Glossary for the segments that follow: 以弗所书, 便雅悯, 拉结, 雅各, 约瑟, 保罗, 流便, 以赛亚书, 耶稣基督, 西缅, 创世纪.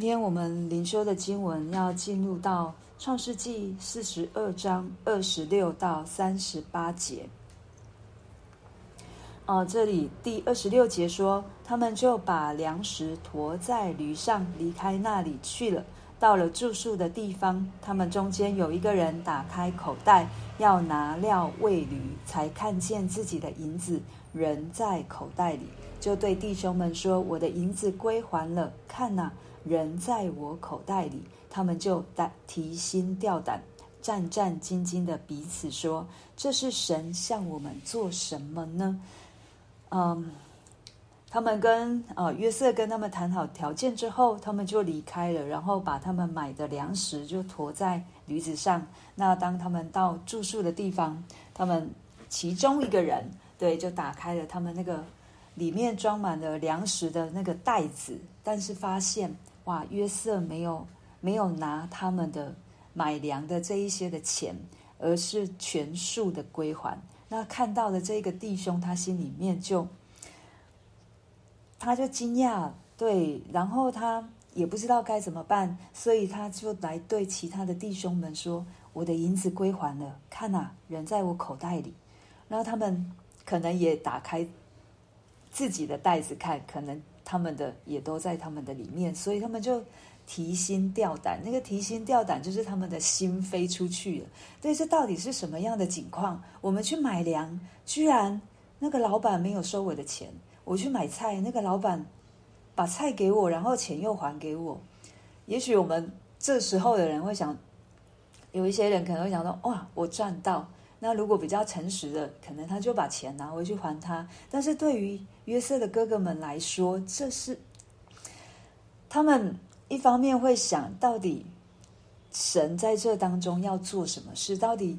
今天我们灵修的经文要进入到创世纪42章26到38节。这里第26节说，他们就把粮食驮在驴上，离开那里去了。到了住宿的地方，他们中间有一个人打开口袋，要拿料喂驴，才看见自己的银子仍在口袋里，就对弟兄们说：“我的银子归还了，看哪，人在我口袋里。”他们就提心吊胆，战战兢兢的彼此说：“这是神向我们做什么呢？”他们跟约瑟跟他们谈好条件之后，他们就离开了，然后把他们买的粮食就驮在驴子上。那当他们到住宿的地方，他们其中一个人就打开了他们那个里面装满了粮食的那个袋子，但是发现约瑟没有拿他们的买粮的这一些的钱，而是全数的归还。那看到了这个弟兄，他心里面他就惊讶，然后他也不知道该怎么办，所以他就来对其他的弟兄们说：“我的银子归还了，看啊，人在我口袋里。”然后他们可能也打开自己的袋子看，可能他们的也都在他们的里面，所以他们就提心吊胆。那个提心吊胆就是他们的心飞出去了。这到底是什么样的情况？我们去买粮，居然那个老板没有收我的钱；我去买菜，那个老板把菜给我，然后钱又还给我。也许我们这时候的人会想，有一些人可能会想到：“哇，我赚到。”那如果比较诚实的，可能他就把钱拿回去还他。但是对于约瑟的哥哥们来说，这是他们一方面会想，到底神在这当中要做什么事？到底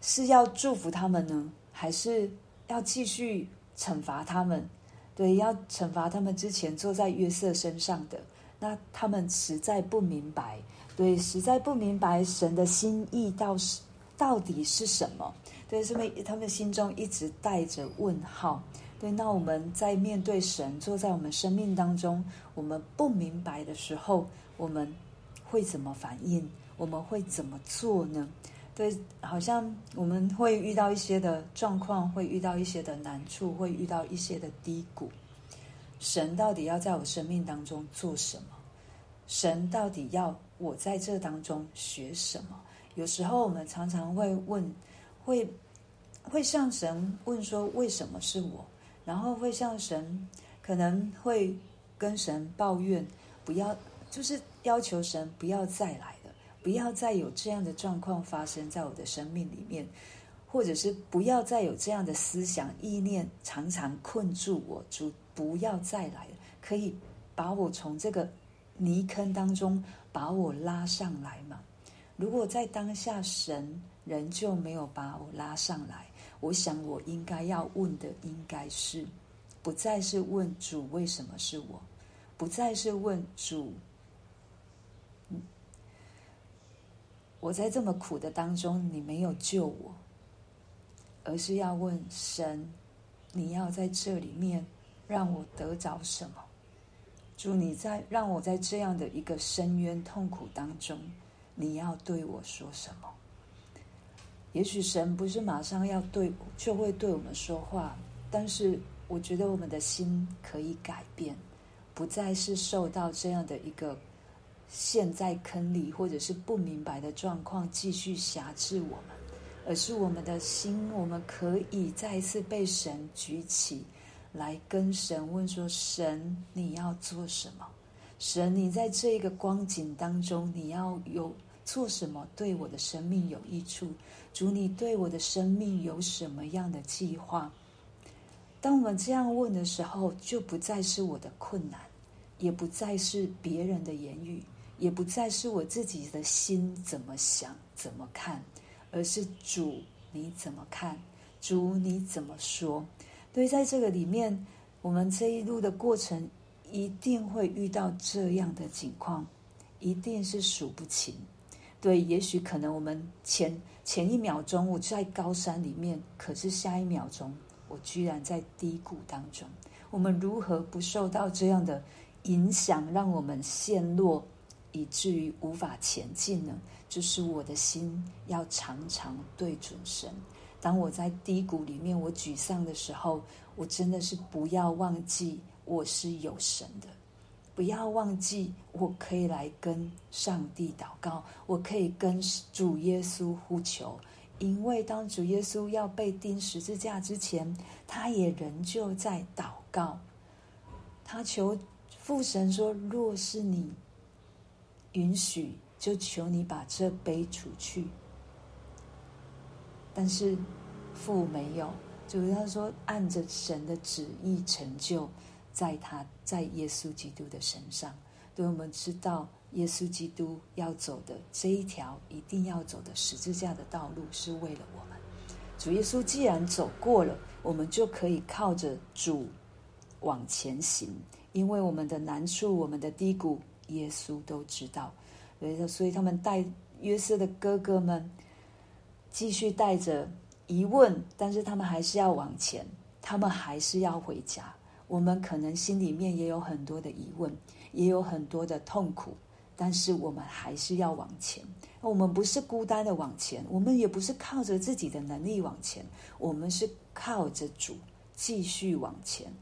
是要祝福他们呢，还是要继续惩罚他们？要惩罚他们之前坐在约瑟身上的。那他们实在不明白，实在不明白神的心意到底是什么。他们心中一直带着问号。那我们在面对神坐在我们生命当中，我们不明白的时候，我们会怎么反应？我们会怎么做呢？好像我们会遇到一些的状况，会遇到一些的难处，会遇到一些的低谷。神到底要在我生命当中做什么？神到底要我在这当中学什么？有时候我们常常会问，会向神问说：“为什么是我？”然后会向神，可能会跟神抱怨，不要，就是要求神不要再来了，不要再有这样的状况发生在我的生命里面，或者是不要再有这样的思想意念常常困住我，主不要再来了，可以把我从这个泥坑当中把我拉上来吗？如果在当下神仍旧没有把我拉上来，我想我应该要问的应该是，不再是问主为什么是我，不再是问主我在这么苦的当中你没有救我，而是要问神，你要在这里面让我得着什么？主，你在让我在这样的一个深渊痛苦当中，你要对我说什么？也许神不是马上要就会对我们说话，但是我觉得我们的心可以改变，不再是受到这样的一个陷在坑里或者是不明白的状况继续辖制我们，而是我们的心，我们可以再一次被神举起来，跟神问说：“神，你要做什么？神，你在这一个光景当中，你要做什么对我的生命有益处？主，你对我的生命有什么样的计划？”当我们这样问的时候，就不再是我的困难，也不再是别人的言语，也不再是我自己的心怎么想怎么看，而是主你怎么看，主你怎么说？在这个里面，我们这一路的过程一定会遇到这样的情况，一定是数不清。也许可能我们前一秒钟我在高山里面，可是下一秒钟我居然在低谷当中。我们如何不受到这样的影响让我们陷落以至于无法前进呢？就是我的心要常常对准神。当我在低谷里面，我沮丧的时候，我真的是不要忘记我是有神的，不要忘记我可以来跟上帝祷告，我可以跟主耶稣呼求。因为当主耶稣要被钉十字架之前，他也仍旧在祷告，他求父神说，若是你允许，就求你把这杯除去。但是父没有，主要说按着神的旨意成就在耶稣基督的身上。对，我们知道耶稣基督要走的这一条一定要走的十字架的道路是为了我们。主耶稣既然走过了，我们就可以靠着主往前行，因为我们的难处，我们的低谷，耶稣都知道。所以他们带约瑟的哥哥们继续带着疑问，但是他们还是要往前，他们还是要回家。我们可能心里面也有很多的疑问，也有很多的痛苦，但是我们还是要往前。我们不是孤单的往前，我们也不是靠着自己的能力往前，我们是靠着主继续往前。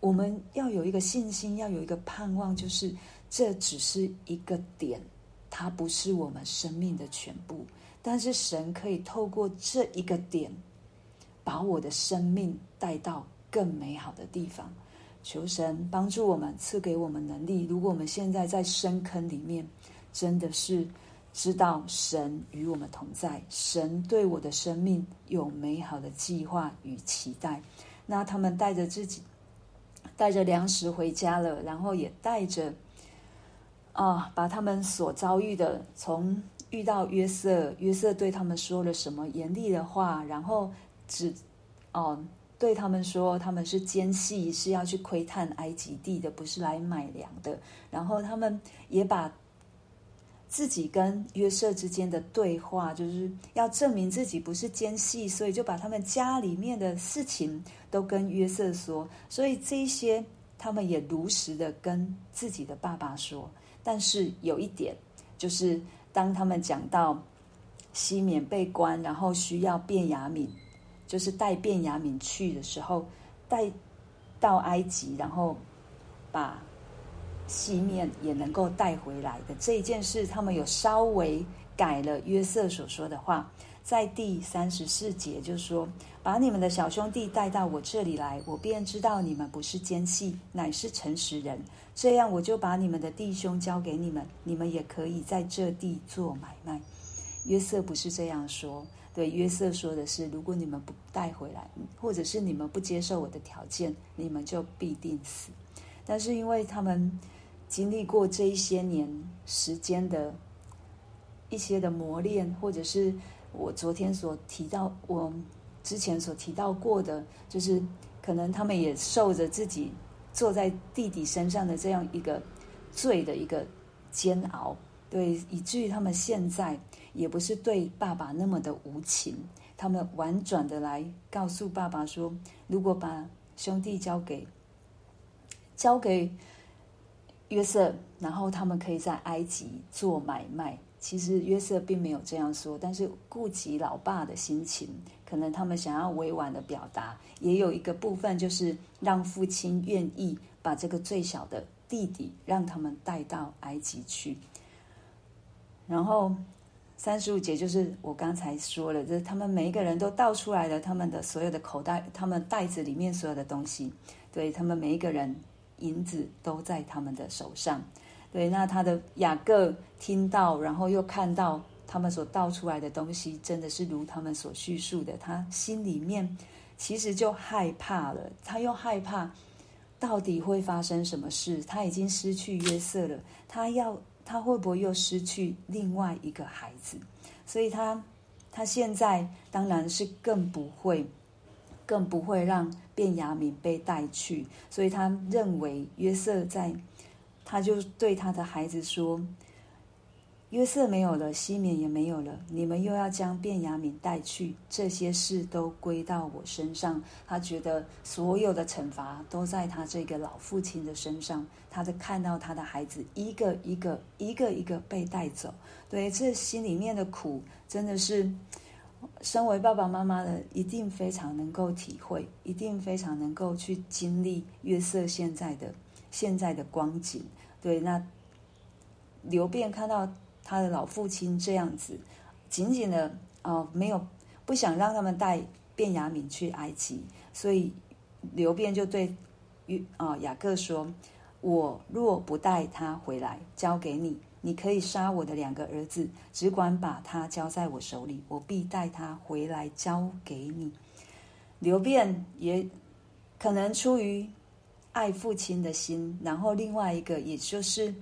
我们要有一个信心，要有一个盼望，就是这只是一个点，它不是我们生命的全部，但是神可以透过这一个点把我的生命带到更美好的地方。求神帮助我们，赐给我们能力。如果我们现在在深坑里面，真的是知道神与我们同在，神对我的生命有美好的计划与期待。那他们带着粮食回家了，然后也带着把他们所遭遇的，从遇到约瑟对他们说了什么严厉的话，然后对他们说他们是奸细，是要去窥探埃及地的，不是来买粮的。然后他们也把自己跟约瑟之间的对话，就是要证明自己不是奸细，所以就把他们家里面的事情都跟约瑟说，所以这些他们也如实的跟自己的爸爸说。但是有一点，就是当他们讲到西缅被关，然后需要便雅悯，就是带便雅悯去的时候，带到埃及，然后把西面也能够带回来的这一件事，他们有稍微改了约瑟所说的话。在第34节就说，把你们的小兄弟带到我这里来，我便知道你们不是奸细，乃是诚实人，这样我就把你们的弟兄交给你们，你们也可以在这地做买卖。约瑟不是这样说，对，约瑟说的是，如果你们不带回来，或者是你们不接受我的条件，你们就必定死。但是因为他们经历过这一些年时间的一些的磨练，或者是我之前所提到过的，就是可能他们也受着自己坐在弟弟身上的这样一个罪的一个煎熬，对，以至于他们现在也不是对爸爸那么的无情，他们婉转的来告诉爸爸说，如果把兄弟交给约瑟，然后他们可以在埃及做买卖。其实约瑟并没有这样说，但是顾及老爸的心情，可能他们想要委婉的表达，也有一个部分就是让父亲愿意把这个最小的弟弟让他们带到埃及去。然后35节就是我刚才说了，就是他们每一个人都倒出来了他们的所有的口袋，他们袋子里面所有的东西，对，他们每一个人银子都在他们的手上。对，那他的雅各听到，然后又看到他们所倒出来的东西真的是如他们所叙述的，他心里面其实就害怕了，他又害怕到底会发生什么事。他已经失去约瑟了，他会不会又失去另外一个孩子？所以他现在当然是更不会让便雅悯被带去。所以他认为约瑟在，他就对他的孩子说，约瑟没有了，西缅也没有了，你们又要将便雅悯带去，这些事都归到我身上。他觉得所有的惩罚都在他这个老父亲的身上，他就看到他的孩子一个一个被带走。对，这心里面的苦真的是身为爸爸妈妈的一定非常能够体会，一定非常能够去经历约瑟现在的光景。对，那流便看到他的老父亲这样子紧紧的没有不想让他们带便雅悯去埃及，所以流便就对雅各说，我若不带他回来交给你，你可以杀我的2个儿子，只管把他交在我手里，我必带他回来交给你。流便也可能出于爱父亲的心，然后另外一个也就是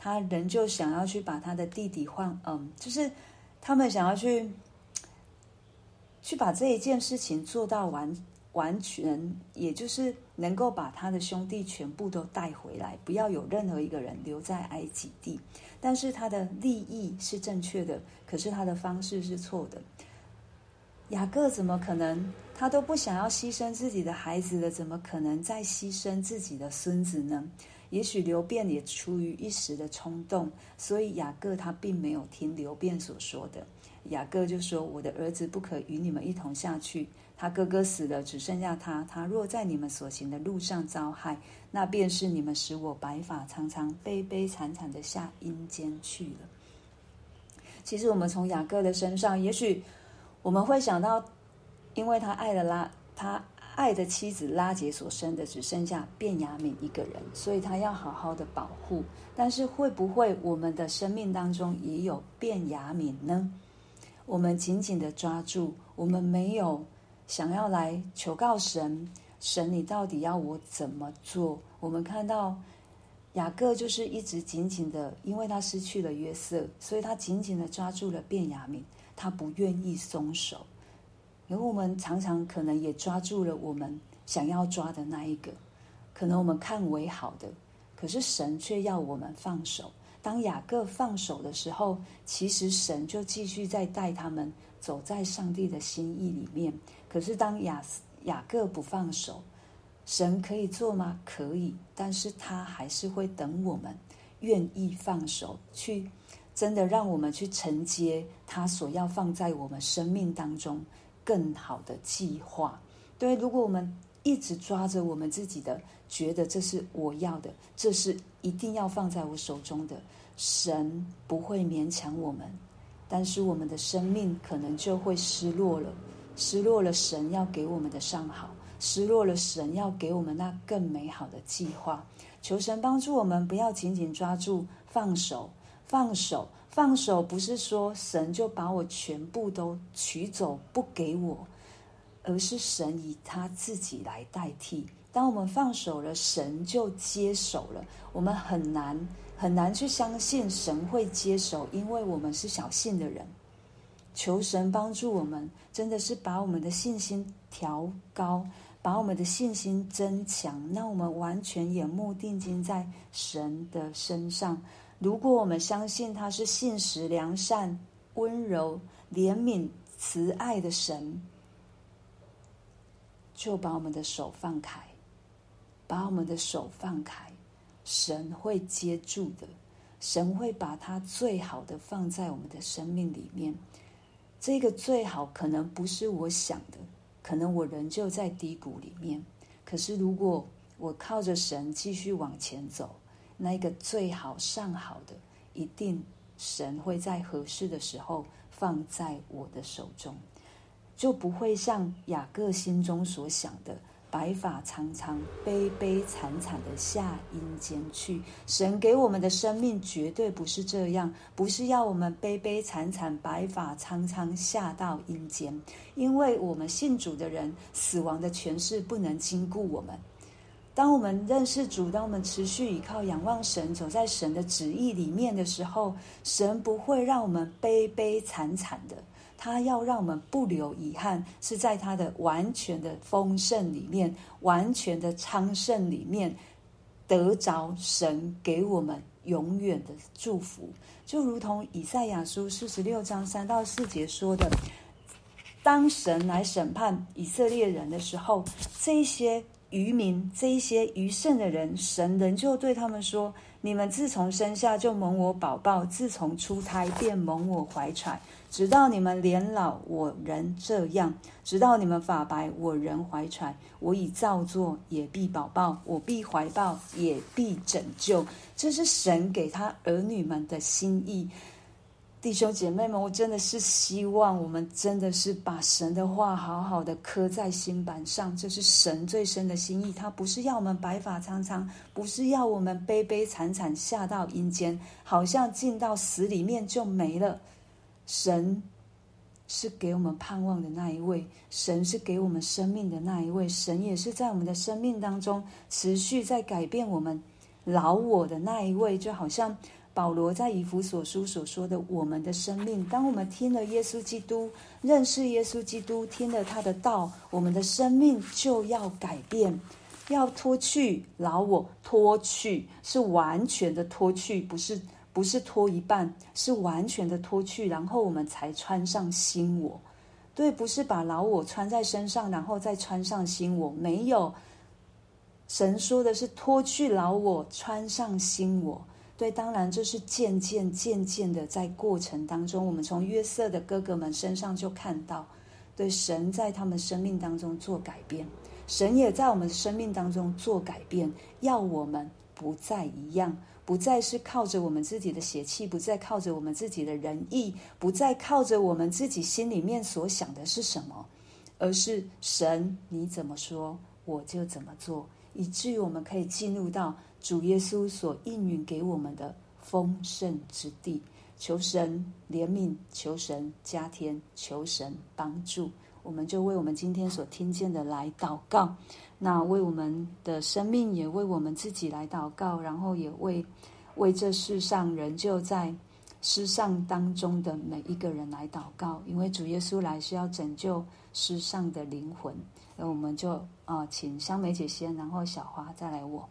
他仍旧想要去把他的弟弟换，就是他们想要去把这一件事情做到完全，也就是能够把他的兄弟全部都带回来，不要有任何一个人留在埃及地。但是他的利益是正确的，可是他的方式是错的。雅各怎么可能，他都不想要牺牲自己的孩子了，怎么可能再牺牲自己的孙子呢？也许流便也出于一时的冲动，所以雅各他并没有听流便所说的。雅各就说，我的儿子不可与你们一同下去，他哥哥死了，只剩下他，他若在你们所行的路上遭害，那便是你们使我白发苍苍悲悲惨惨的下阴间去了。其实我们从雅各的身上，也许我们会想到，因为他爱的妻子拉结所生的只剩下便雅悯一个人，所以他要好好的保护。但是会不会我们的生命当中也有便雅悯呢？我们紧紧的抓住，我们没有想要来求告神，神你到底要我怎么做？我们看到雅各就是一直紧紧的，因为他失去了约瑟，所以他紧紧的抓住了便雅悯，他不愿意松手。因为我们常常可能也抓住了我们想要抓的那一个，可能我们看为好的，可是神却要我们放手。当雅各放手的时候，其实神就继续在带他们走在上帝的心意里面。可是当雅各不放手，神可以做吗？可以，但是他还是会等我们愿意放手，去真的让我们去承接他所要放在我们生命当中更好的计划。对，如果我们一直抓着我们自己的，觉得这是我要的，这是一定要放在我手中的，神不会勉强我们，但是我们的生命可能就会失落了神要给我们的上好，失落了神要给我们那更美好的计划。求神帮助我们，不要紧紧抓住，放手，不是说神就把我全部都取走不给我，而是神以他自己来代替。当我们放手了，神就接手了。我们很难去相信神会接手，因为我们是小信的人。求神帮助我们，真的是把我们的信心调高，把我们的信心增强，让我们完全眼目定睛在神的身上。如果我们相信他是信实、良善、温柔、怜悯、慈爱的神，就把我们的手放开，把我们的手放开，神会接住的，神会把他最好的放在我们的生命里面。这个最好可能不是我想的，可能我仍旧在低谷里面，可是如果我靠着神继续往前走，那一个最好上好的，一定神会在合适的时候放在我的手中，就不会像雅各心中所想的白发苍苍悲悲惨惨的下阴间去。神给我们的生命绝对不是这样，不是要我们悲悲惨惨白发苍苍下到阴间，因为我们信主的人，死亡的权势不能禁锢我们。当我们认识主，当我们持续倚靠仰望神，走在神的旨意里面的时候，神不会让我们悲悲惨惨的，他要让我们不留遗憾，是在他的完全的丰盛里面，完全的昌盛里面，得着神给我们永远的祝福。就如同以赛亚书46章3到4节说的，当神来审判以色列人的时候，这些愚民，这些愚圣的人，神仍旧对他们说，你们自从生下就蒙我保抱，自从出胎便蒙我怀揣，直到你们年老我仍这样，直到你们发白我仍怀揣，我以造作也必保抱，我必怀抱也必拯救。这是神给他儿女们的心意。弟兄姐妹们，我真的是希望我们真的是把神的话好好的刻在心板上，这是神最深的心意。他不是要我们白发苍苍，不是要我们悲悲惨惨下到阴间，好像进到死里面就没了。神是给我们盼望的那一位，神是给我们生命的那一位，神也是在我们的生命当中持续在改变我们老我的那一位。就好像保罗在以弗所书所说的，我们的生命，当我们听了耶稣基督，认识耶稣基督，听了他的道，我们的生命就要改变，要脱去老我。脱去是完全的脱去，不是脱一半，是完全的脱去，然后我们才穿上新我。对，不是把老我穿在身上然后再穿上新我，没有。神说的是脱去老我，穿上新我。对，当然这是渐渐的，在过程当中，我们从约瑟的哥哥们身上就看到，对，神在他们生命当中做改变，神也在我们生命当中做改变，要我们不再一样，不再是靠着我们自己的血气，不再靠着我们自己的仁义，不再靠着我们自己心里面所想的是什么，而是神你怎么说我就怎么做，以至于我们可以进入到主耶稣所应允给我们的丰盛之地。求神怜悯，求神加添，求神帮助。我们就为我们今天所听见的来祷告，那为我们的生命，也为我们自己来祷告，然后也为这世上仍旧在世上当中的每一个人来祷告，因为主耶稣来是要拯救世上的灵魂。而我们就请香梅姐先，然后小花，再来我。